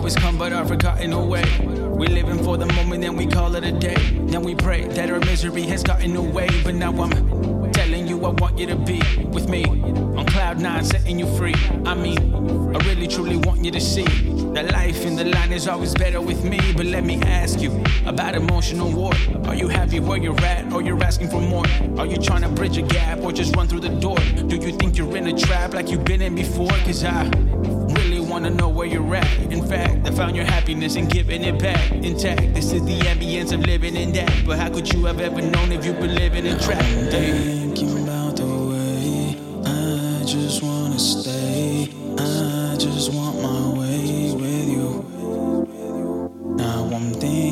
always come but are forgotten away. We living for the moment and we call it a day. Now we pray that our misery has gotten away. But now I'm telling you I want you to be with me on cloud nine, setting you free. I mean, I really truly want you to see that life in the line is always better with me. But let me ask you about emotional war. Are you happy where you're at, or you're asking for more? Are you trying to bridge a gap or just run through the door? Do you think you're in a trap like you've been in before? Cause I really wanna know where you're at. In fact, I found your happiness and giving it back intact. This is the ambience of living in that. But how could you have ever known if you've been living in a trap? I'm thinking about the way I just wanna stay. I just want my way with you. Now I'm thinking